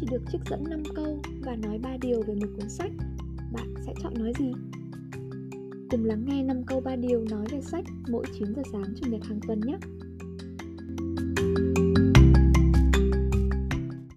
chỉ được trích dẫn 5 câu và nói 3 điều về một cuốn sách, bạn sẽ chọn nói gì? Cùng lắng nghe 5 câu 3 điều nói về sách mỗi 9 giờ sáng Chủ nhật hàng tuần nhé!